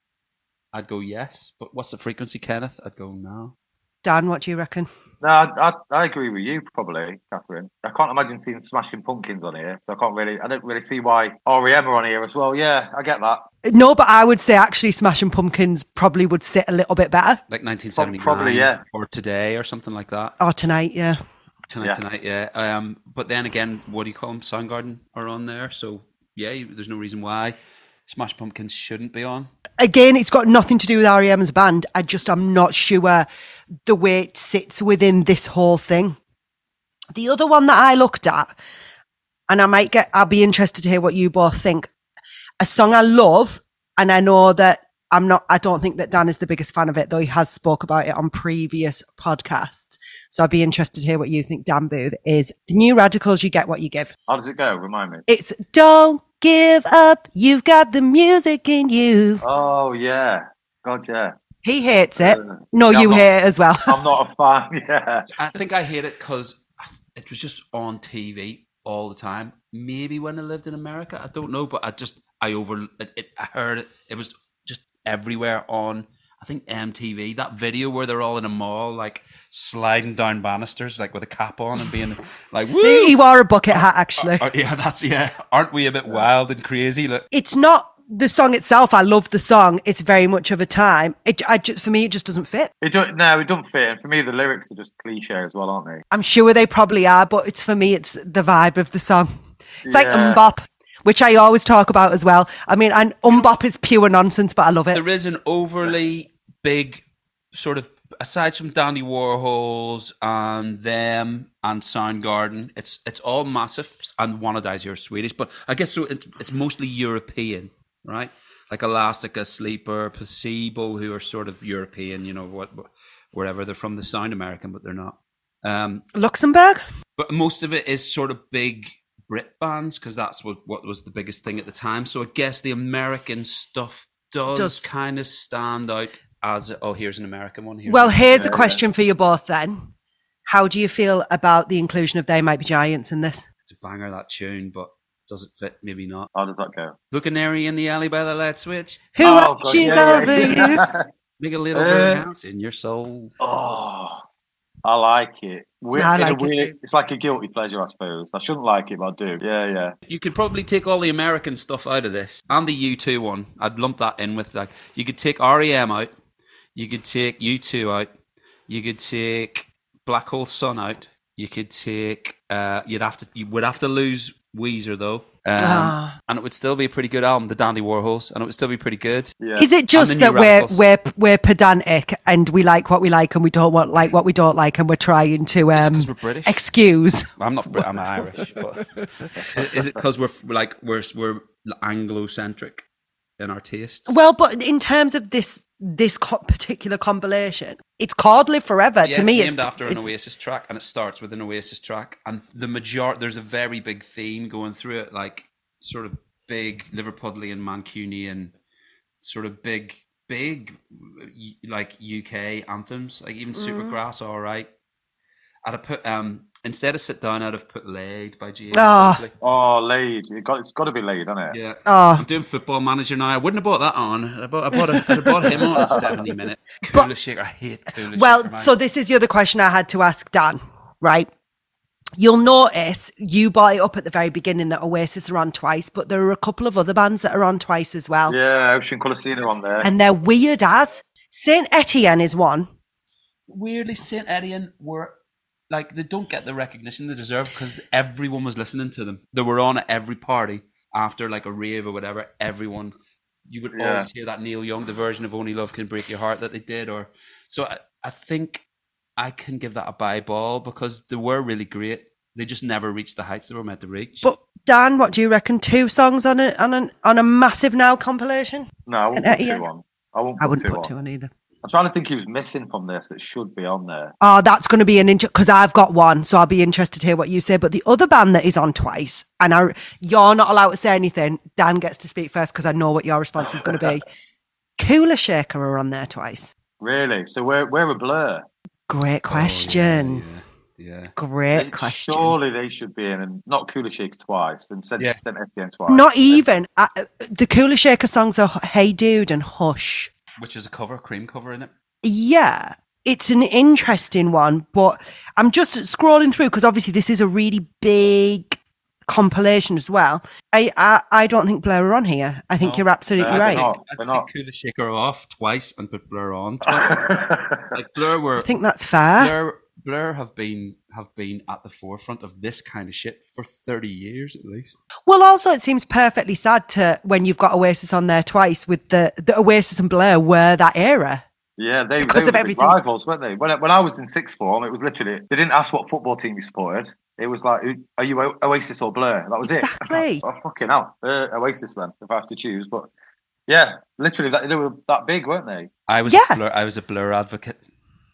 I'd go yes. But what's the frequency, Kenneth? I'd go no. Dan, what do you reckon? No, I, I, I agree with you, probably, Catherine. I can't imagine seeing Smashing Pumpkins on here, so I can't really, I don't really see why R E M are on here as well. Yeah, I get that. No, but I would say actually Smashing Pumpkins probably would sit a little bit better. Like nineteen seventy-nine, probably, yeah. Or Today or something like that. Or Tonight, yeah. Tonight, yeah. Tonight, yeah. Um, but then again, what do you call them? Soundgarden are on there, so yeah, there's no reason why Smash Pumpkins shouldn't be on. Again, it's got nothing to do with R E M as a band. I just, I'm not sure the way it sits within this whole thing. The other one that I looked at, and I might get, I'll be interested to hear what you both think. A song I love, and I know that I'm not, I don't think that Dan is the biggest fan of it, though he has spoke about it on previous podcasts. So I'd be interested to hear what you think, Dan Booth, is The New Radicals, You Get What You Give. How does it go? Remind me. It's Don't Give Up, You've Got the Music in You. Oh, yeah. God, yeah. He hates it. Uh, no, yeah, you not, hate it as well. I'm not a fan, yeah. I think I hate it because it was just on T V all the time. Maybe when I lived in America, I don't know, but I just, I over, it, it, I heard it, it was just everywhere on, I think, M T V, that video where they're all in a mall, like sliding down banisters, like with a cap on and being like, woo! He wore a bucket hat, actually. Or, or, yeah, that's, yeah. Aren't we a bit wild and crazy? Look. It's not the song itself. I love the song. It's very much of a time. It, I just, for me, it just doesn't fit. It don't, no, it doesn't fit. And for me, the lyrics are just cliche as well, aren't they? I'm sure they probably are, but it's for me, it's the vibe of the song. It's yeah. like Mbop, which I always talk about as well. I mean, and Umbop is pure nonsense, but I love it. There is an overly big sort of, aside from Dandy Warhols and them and Soundgarden, it's it's all massive, and Wannadies here are Swedish, but I guess so. It, it's mostly European, right? Like Elastica, Sleeper, Placebo, who are sort of European, you know, what wherever. They're from, the sound American, but they're not. Um, Luxembourg? But most of it is sort of big Brit bands, because that's what, what was the biggest thing at the time. So I guess the American stuff does, does. kind of stand out as, oh, here's an American one. Here's well, here's American. A question for you both then. How do you feel about the inclusion of They Might Be Giants in this? It's a banger, that tune, but does it fit? Maybe not. How does that go? Look an airy in the alley by the light switch. Who oh, watches yeah, over yeah. you? Make a little uh, house in your soul. Oh, I like it. Weird, no, I like weird, it it's like a guilty pleasure, I suppose. I shouldn't like it, but I do. Yeah, yeah. You could probably take all the American stuff out of this. And the U two one. I'd lump that in with like, you could take R E M out. You could take U two out. You could take Black Hole Sun out. You could take, uh, you'd have to, you would have to lose Weezer though. Um, ah. And it would still be a pretty good album, the Dandy Warhols, and it would still be pretty good. Yeah. Is it just that we're we're we're pedantic and we like what we like and we don't want like what we don't like and we're trying to um, is it 'cause we're British? excuse? I'm not. I'm Irish. But is it because we're like we're we're Anglo-centric in our tastes? Well, but in terms of this this particular compilation, it's called Live Forever. Yeah, to me, it's named it's, after an it's, Oasis track, and it starts with an Oasis track, and the major there's a very big theme going through it, like sort of big Liverpudlian, Mancunian, sort of big, big like U K anthems, like even mm-hmm. Supergrass, all right. I'd have put um instead of Sit Down, I'd have put Laid by James. Oh, oh Laid, it got, it's got to be Laid, hasn't it? Yeah. Oh. I'm doing Football Manager now. I wouldn't have bought that on. I bought, I bought, a, I bought him on at seventy minutes. Kula Shaker, I hate Kula well, Shaker. Well, so this is the other question I had to ask Dan, right? You'll notice you brought it up at the very beginning that Oasis are on twice, but there are a couple of other bands that are on twice as well. Yeah, Ocean Coliseum are on there. And they're weird as. Saint Etienne is one. Weirdly, Saint Etienne were... Like, they don't get the recognition they deserve because everyone was listening to them. They were on at every party after, like, a rave or whatever. Everyone, you would yeah. always hear that Neil Young, the version of Only Love Can Break Your Heart that they did. Or So I, I think I can give that a bye ball because they were really great. They just never reached the heights they were meant to reach. But, Dan, what do you reckon? Two songs on a, on an, on a massive Now compilation? No, I wouldn't put two on. I, won't put I wouldn't two put two on, on either. I'm trying to think who's missing from this that should be on there. Oh, that's going to be an interesting... Because I've got one, so I'll be interested to hear what you say. But the other band that is on twice, and I, you're not allowed to say anything, Dan gets to speak first because I know what your response is going to be. Kula Shaker are on there twice. Really? So where where a Blur? Great question. Oh, yeah, yeah, yeah. Great they, question. Surely they should be in, and not Kula Shaker twice, and send yeah. F T N twice. Not even. I, the Kula Shaker songs are Hey Dude and Hush. Which is a cover, cream cover, in it? Yeah, it's an interesting one, but I'm just scrolling through because obviously this is a really big compilation as well. I I, I don't think Blur are on here. I think no, you're absolutely they're right. Not, I'd not. take Kula Shaker off twice and put Blur on twice. Like Blur were. I think that's fair. Blur, Blur have been have been at the forefront of this kind of shit for thirty years at least. Well, also it seems perfectly sad to when you've got Oasis on there twice. With the, the Oasis and Blur were that era. Yeah, they, because they of were everything. Big rivals, weren't they? When I, when I was in sixth form, it was literally they didn't ask what football team you supported. It was like, are you o- Oasis or Blur? That was exactly. it. Like, oh fucking hell, uh, Oasis then if I have to choose. But yeah, literally that, they were that big, weren't they? I was yeah. a Blur, I was a Blur advocate.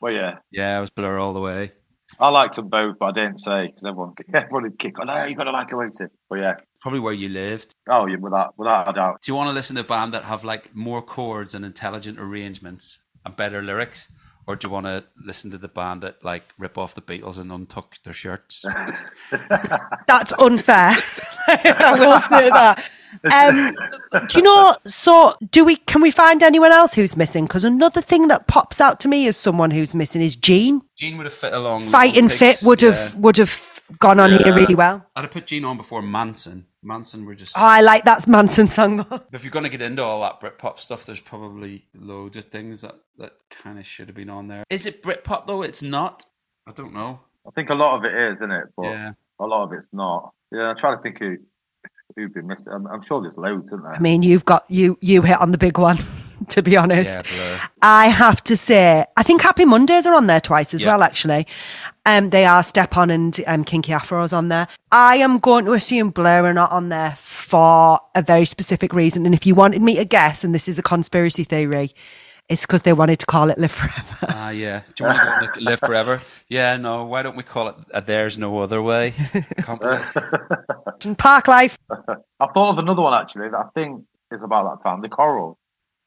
Well, yeah. Yeah, I was Blur all the way. I liked them both, but I didn't say because everyone, everyone would kick. Oh, no, you've got to like Oasis. But yeah. Probably where you lived. Oh, yeah, without, without a doubt. Do you want to listen to a band that have like more chords and intelligent arrangements and better lyrics? Or do you want to listen to the band that like rip off the Beatles and untuck their shirts? That's unfair. I will say that. Um, do you know, so do we, can we find anyone else who's missing? Because another thing that pops out to me as someone who's missing is Gene. Gene would have fit along. Fight and Fit would have, yeah. would have gone on yeah. here really well. I'd have put Gene on before Manson. Manson were just... Oh, I like that Manson song though. If you're going to get into all that Britpop stuff, there's probably loads of things that, that kind of should have been on there. Is it Britpop though? It's not. I don't know. I think a lot of it is, isn't it? But yeah. a lot of it's not. Yeah, I'm trying to think who, who'd be missing. I'm, I'm sure there's loads, isn't there? I mean, you've got... You, you hit on the big one, to be honest. Yeah, I have to say, I think Happy Mondays are on there twice as yeah. well, actually. Um, they are Step On and um, Kinky Afro's on there. I am going to assume Blur are not on there for a very specific reason. And if you wanted me to guess, and this is a conspiracy theory, It's because they wanted to call it Live Forever. Ah, uh, yeah. Do you want to go Live Forever? Yeah, no, why don't we call it a There's No Other Way? Park Life. I thought of another one, actually, that I think is about that time, The Coral.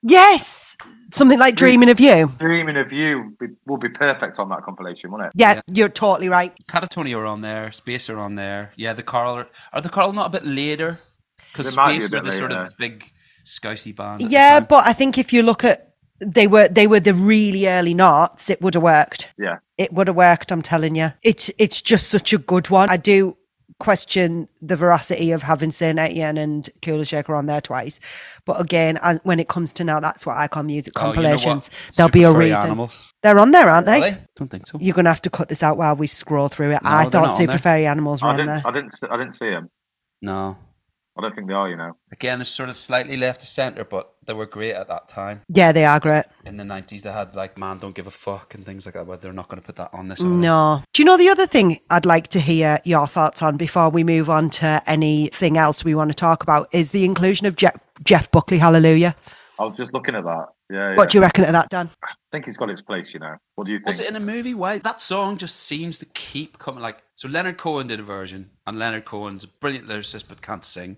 Yes! Something like Dreaming of You. Dreaming of You will be perfect on that compilation, won't it? Yeah, yeah. You're totally right. Catatonia are on there, Space are on there. Yeah, The Coral. Are, are The Coral not a bit later? Because Space were the sort of big scousy band. Yeah, but I think if you look at They were they were the really early noughts. It would have worked. Yeah, it would have worked. I'm telling you, it's it's just such a good one. I do question the veracity of having Saint Etienne and Kula Shaker on there twice, but again, as, when it comes to Now That's What I Call Music oh, compilations, you know there'll Super be a reason. Animals. They're on there, aren't they? Are they? Don't think so. You're gonna have to cut this out while we scroll through it. No, I thought Super Fairy Animals were I on there. I didn't. I didn't see them. No. I don't think they are, you know. Again, it's sort of slightly left of centre, but they were great at that time. Yeah, they are great. In the nineties, they had like Man Don't Give a Fuck and things like that, but they're not going to put that on this one. No. Do you know the other thing I'd like to hear your thoughts on before we move on to anything else we want to talk about is the inclusion of Jeff, Jeff Buckley, Hallelujah. I was just looking at that. Yeah, yeah. What do you reckon of that, Dan? I think it's got its place, you know. What do you think? Was it in a movie? Why? That song just seems to keep coming. Like, so Leonard Cohen did a version, and Leonard Cohen's a brilliant lyricist but can't sing.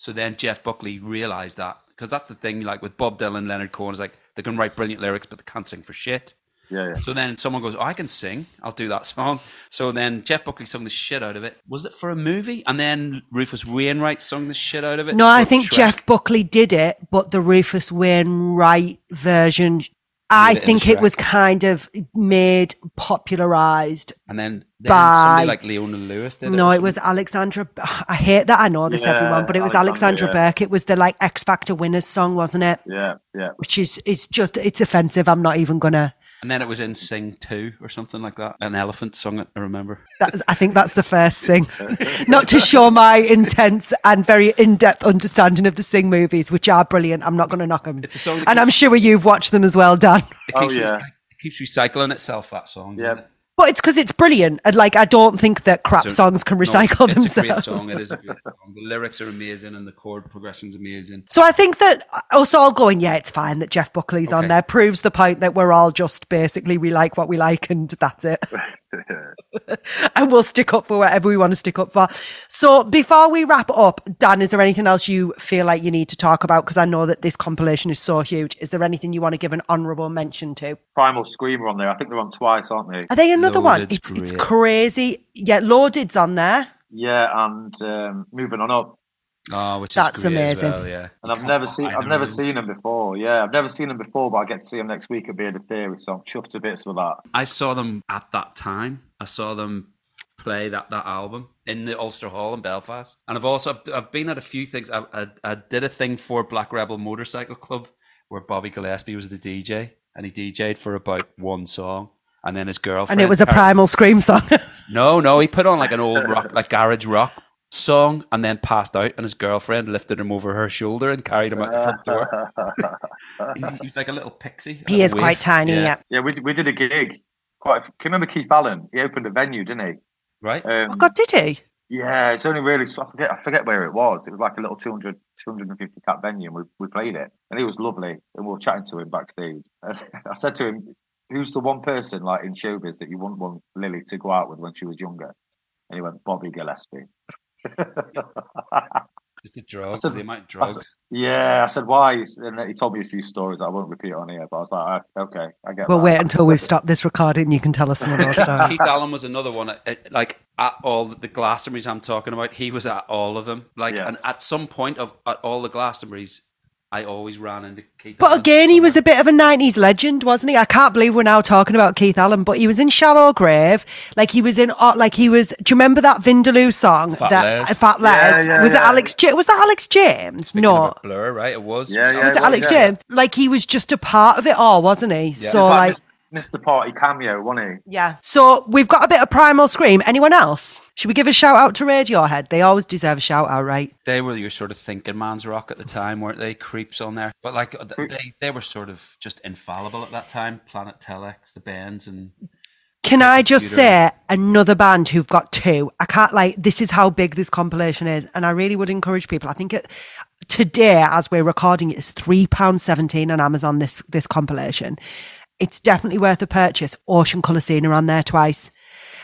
So then Jeff Buckley realised that, because that's the thing, like with Bob Dylan, Leonard Cohen, is like they can write brilliant lyrics, but they can't sing for shit. Yeah, yeah. So then someone goes, oh, I can sing. I'll do that song. So then Jeff Buckley sung the shit out of it. Was it for a movie? And then Rufus Wainwright sung the shit out of it. No, I think Shrek. Jeff Buckley did it, but the Rufus Wainwright version, I it think it was kind of made popularised. And then, then by... somebody like Leona Lewis did it. No, it was Alexandra. I hate that I know this, yeah, everyone, but it was Alexandra, Alexandra yeah. Burke. It was the like X Factor winners song, wasn't it? Yeah, yeah. Which is, it's just, it's offensive. I'm not even going to. And then it was in Sing two or something like that. An elephant sung it, I remember. That, I think that's the first thing. Not to show my intense and very in-depth understanding of the Sing movies, which are brilliant. I'm not going to knock them. It's a song that and keeps, I'm sure you've watched them as well, Dan. It keeps, oh, yeah. It keeps recycling itself, that song. Yeah. But it's because it's brilliant. And like, I don't think that crap so, songs can recycle no, it's themselves. It's a great song. It is a great song. The lyrics are amazing and the chord progression's amazing. So I think that us all going, yeah, it's fine that Jeff Buckley's okay. on there proves the point that we're all just basically, we like what we like and that's it. And we'll stick up for whatever we want to stick up for. So before we wrap up, Dan, is there anything else you feel like you need to talk about? Because I know that this compilation is so huge. Is there anything you want to give an honourable mention to? Primal Scream are on there. I think they're on twice, aren't they? Are they another Loaded's one? It's, it's crazy. Yeah, Loaded's on there. Yeah, and um, Moving On Up. Oh, which is that's great amazing. As well, yeah. And I've never seen I've never seen them before. Yeah, I've never seen them before, but I get to see them next week at Beard of Theory, so I'm chuffed to bits with that. I saw them at that time. I saw them play that, that album in the Ulster Hall in Belfast. And I've also I've, I've been at a few things. I, I I did a thing for Black Rebel Motorcycle Club where Bobby Gillespie was the D J, and he D J'd for about one song. And then his girlfriend. And it was a her, Primal Scream song. No, no, he put on like an old rock, like garage rock song, and then passed out, and his girlfriend lifted him over her shoulder and carried him out the front door. he's, he's like a little pixie. He is wave. Quite tiny, yeah. Yeah, yeah we, we did a gig. Quite. A, can you remember Keith Allen? He opened a venue, didn't he? Right. Um, oh, God, did he? Yeah, it's only really, I forget I forget where it was. It was like a little two hundred, two hundred fifty cap venue, and we, we played it. And he was lovely, and we were chatting to him backstage. And I said to him, who's the one person like in showbiz that you wouldn't want Lily to go out with when she was younger? And he went, Bobby Gillespie. Just the drugs, said, the amount of drugs. I said, yeah, I said why, and he told me a few stories that I won't repeat on here. But I was like, okay, I get. Well, that. Wait until we've stopped this recording. You can tell us some of those stories. Keith Allen was another one. Like at all the Glastonbury's I'm talking about, he was at all of them. Like, yeah. And at some point of at all the Glastonbury's, I always ran into Keith but Allen. But again, he was a bit of a nineties legend, wasn't he? I can't believe we're now talking about Keith Allen, but he was in Shallow Grave. Like he was in, like he was, do you remember that Vindaloo song? Fat that Les. Fat Les. Yeah, yeah, was, yeah. It Alex, was that Alex James? Speaking no. Blur, right? It was. Yeah, yeah, was it, it Alex was, yeah. James? Like he was just a part of it all, wasn't he? Yeah. So fact, like. Mister Party cameo, wasn't he? Yeah. So we've got a bit of Primal Scream. Anyone else? Should we give a shout out to Radiohead? They always deserve a shout out, right? They were your sort of thinking man's rock at the time, weren't they? Creeps on there. But like they, they were sort of just infallible at that time. Planet Telex, the bands and... Can I just say another band who've got two? I can't like, this is how big this compilation is. And I really would encourage people. I think it... today, as we're recording it, is three pounds seventeen on Amazon, this this compilation. It's definitely worth a purchase. Ocean Colour Scene are on there twice.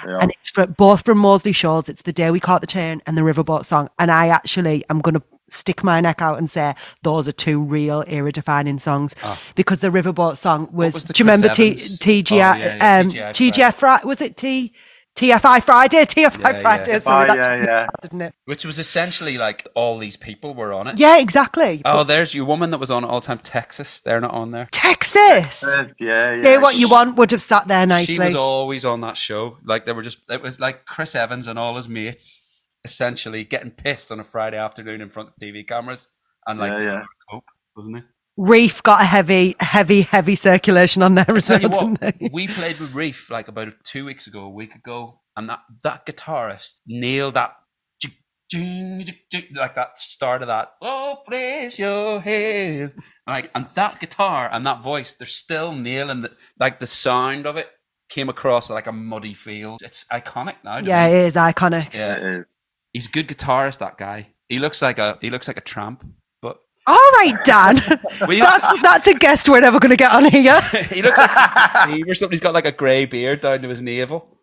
Yeah. And it's for, both from Moseley Shoals. It's The Day We Caught the Train and the Riverboat Song. And I actually am going to stick my neck out and say those are two real era-defining songs oh. because the Riverboat Song was, was do you remember T G I, was it T... T F I Friday, T F I yeah, Friday, yeah. Sorry, oh, that's yeah, yeah. Bad, didn't it? Which was essentially like all these people were on it. Yeah, exactly. Oh, but there's your woman that was on all the time, Texas. They're not on there. Texas? Uh, yeah, yeah. They What You Want would have sat there nicely. She was always on that show. Like they were just, it was like Chris Evans and all his mates essentially getting pissed on a Friday afternoon in front of T V cameras and like yeah, yeah. Coke, wasn't it? Reef got a heavy, heavy, heavy circulation on their results. We played with Reef like about two weeks ago, a week ago, and that, that guitarist nailed that, like that start of that, oh, place your head. Like, and that guitar and that voice, they're still nailing the, like the sound of it came across like a muddy field. It's iconic now. Yeah, it? it is iconic. Yeah, it is. He's a good guitarist, that guy. He looks like a, he looks like a tramp. All right, Dan. that's that's a guest we're never going to get on here. He looks like Steve or something. He's got like a grey beard down to his navel.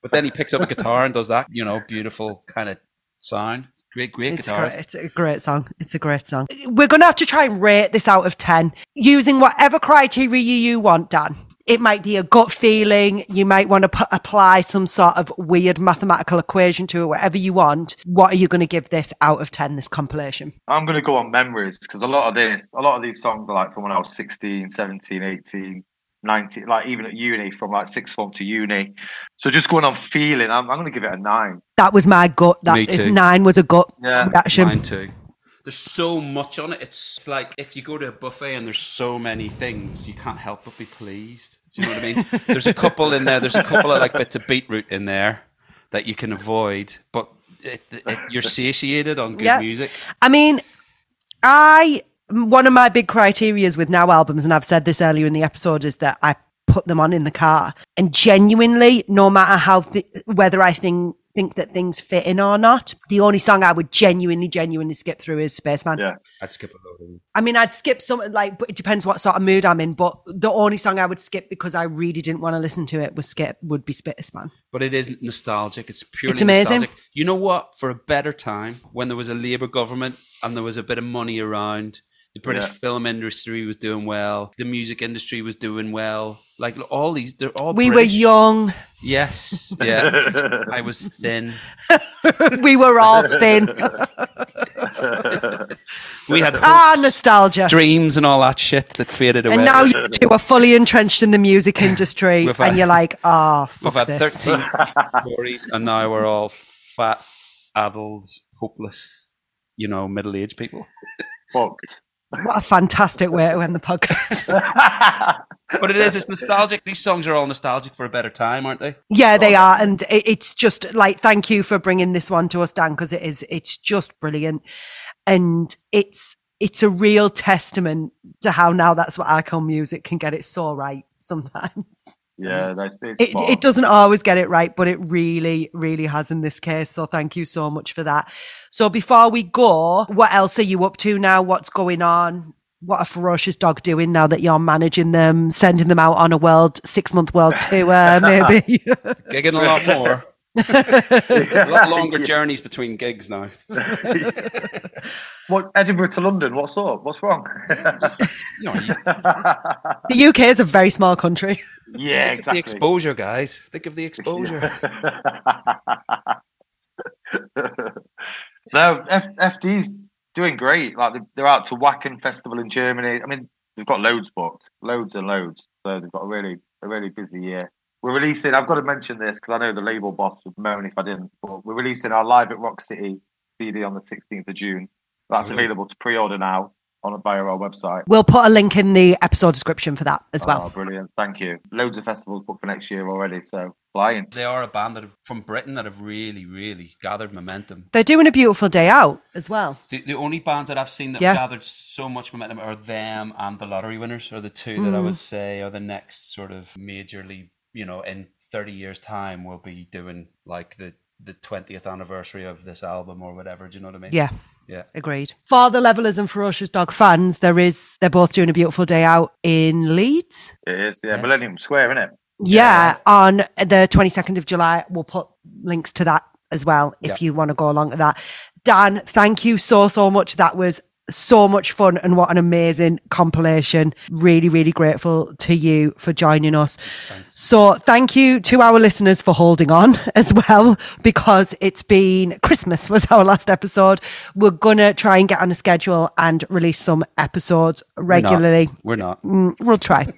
But then he picks up a guitar and does that, you know, beautiful kind of sound. Great, great guitar. It's a great song. It's a great song. We're going to have to try and rate this out of ten using whatever criteria you want, Dan. It might be a gut feeling. You might want to p- apply some sort of weird mathematical equation to it, whatever you want. What are you going to give this out of ten, this compilation? I'm going to go on memories because a lot of this, a lot of these songs are like from when I was sixteen, seventeen, eighteen, nineteen, like even at uni, from like sixth form to uni. So just going on feeling, I'm, I'm going to give it a nine. That was my gut. That Me too. Is, nine was a gut yeah. reaction. Mine too. There's so much on it. It's like if you go to a buffet and there's so many things, you can't help but be pleased. Do you know what I mean? There's a couple in there. There's a couple of like bits of beetroot in there that you can avoid, but it, it, you're satiated on good yeah. music. I mean, I one of my big criterias with Now albums, and I've said this earlier in the episode, is that I put them on in the car, and genuinely, no matter how th- whether I think. think that things fit in or not. The only song I would genuinely, genuinely skip through is Spaceman. Yeah, I'd skip a lot of them. I mean, I'd skip something like, but it depends what sort of mood I'm in, but the only song I would skip because I really didn't want to listen to it was skip, would be Spaceman. But it isn't nostalgic. It's purely it's amazing. Nostalgic. You know what? For a better time, when there was a Labour government and there was a bit of money around, the British yeah. film industry was doing well. The music industry was doing well. Like all these, they're all We British. Were young. Yes. Yeah. I was thin. We were all thin. We had ah, nostalgia. Dreams and all that shit that faded away. And now you two are fully entrenched in the music industry and had, you're like, ah, oh, fuck We've this. had thirteen stories and now we're all fat, adults, hopeless, you know, middle-aged people. Fucked. What a fantastic way to end the podcast. But it is, it's nostalgic. These songs are all nostalgic for a better time, aren't they? Yeah, they are. And it, it's just like, thank you for bringing this one to us, Dan, because it is, it's just brilliant. And it's, it's a real testament to how Now That's What I Call Music can get it so right sometimes. Yeah, that's it, it doesn't always get it right, but it really, really has in this case. So thank you so much for that. So before we go, what else are you up to now? What's going on? What are Ferocious Dog doing now that you're managing them, sending them out on a world six-month world tour, maybe? Gigging a lot more. A lot longer yeah. journeys between gigs now. What, Edinburgh to London, what's up? What's wrong? No, you... The U K is a very small country. Yeah, Think exactly. Think of the exposure, guys. Think of the exposure. No, F- FD's doing great. Like they're out to Wacken Festival in Germany. I mean, they've got loads booked, loads and loads. So they've got a really, a really busy year. We're releasing. I've got to mention this because I know the label boss would moan if I didn't. But we're releasing our Live at Rock City C D on the sixteenth of June. That's mm-hmm. available to pre-order now on by our website. We'll put a link in the episode description for that as well. Oh, brilliant. Thank you. Loads of festivals booked for next year already, so flying. They are a band that have, from Britain that have really, really gathered momentum. They're doing a beautiful day out as well. The, the only bands that I've seen that yeah. gathered so much momentum are them and the Lottery Winners are the two mm. that I would say are the next sort of majorly, you know, in thirty years' time we'll be doing like the, the twentieth anniversary of this album or whatever, do you know what I mean? Yeah. Yeah, agreed. For the Levelers and Ferocious Dog fans, there is they're both doing a beautiful day out in Leeds. It is, yeah, yes. Millennium Square, isn't it? Yeah, yeah, on the twenty-second of July. We'll put links to that as well if yeah. you want to go along to that. Dan, thank you so, so much. That was so much fun, and what an amazing compilation. Really, really grateful to you for joining us. Thanks. So thank you to our listeners for holding on as well, because it's been Christmas was our last episode. We're going to try and get on a schedule and release some episodes regularly. We're not. We're not. Mm, we'll try.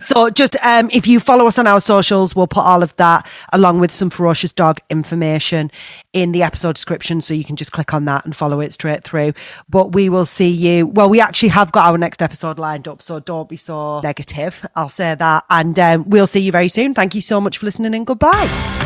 So just um, if you follow us on our socials, we'll put all of that along with some Ferocious Dog information in the episode description. So you can just click on that and follow it straight through. But we will see you. Well, we actually have got our next episode lined up. So don't be so negative. I'll say that. And um, we'll see you very soon. Thank you so much for listening, and goodbye.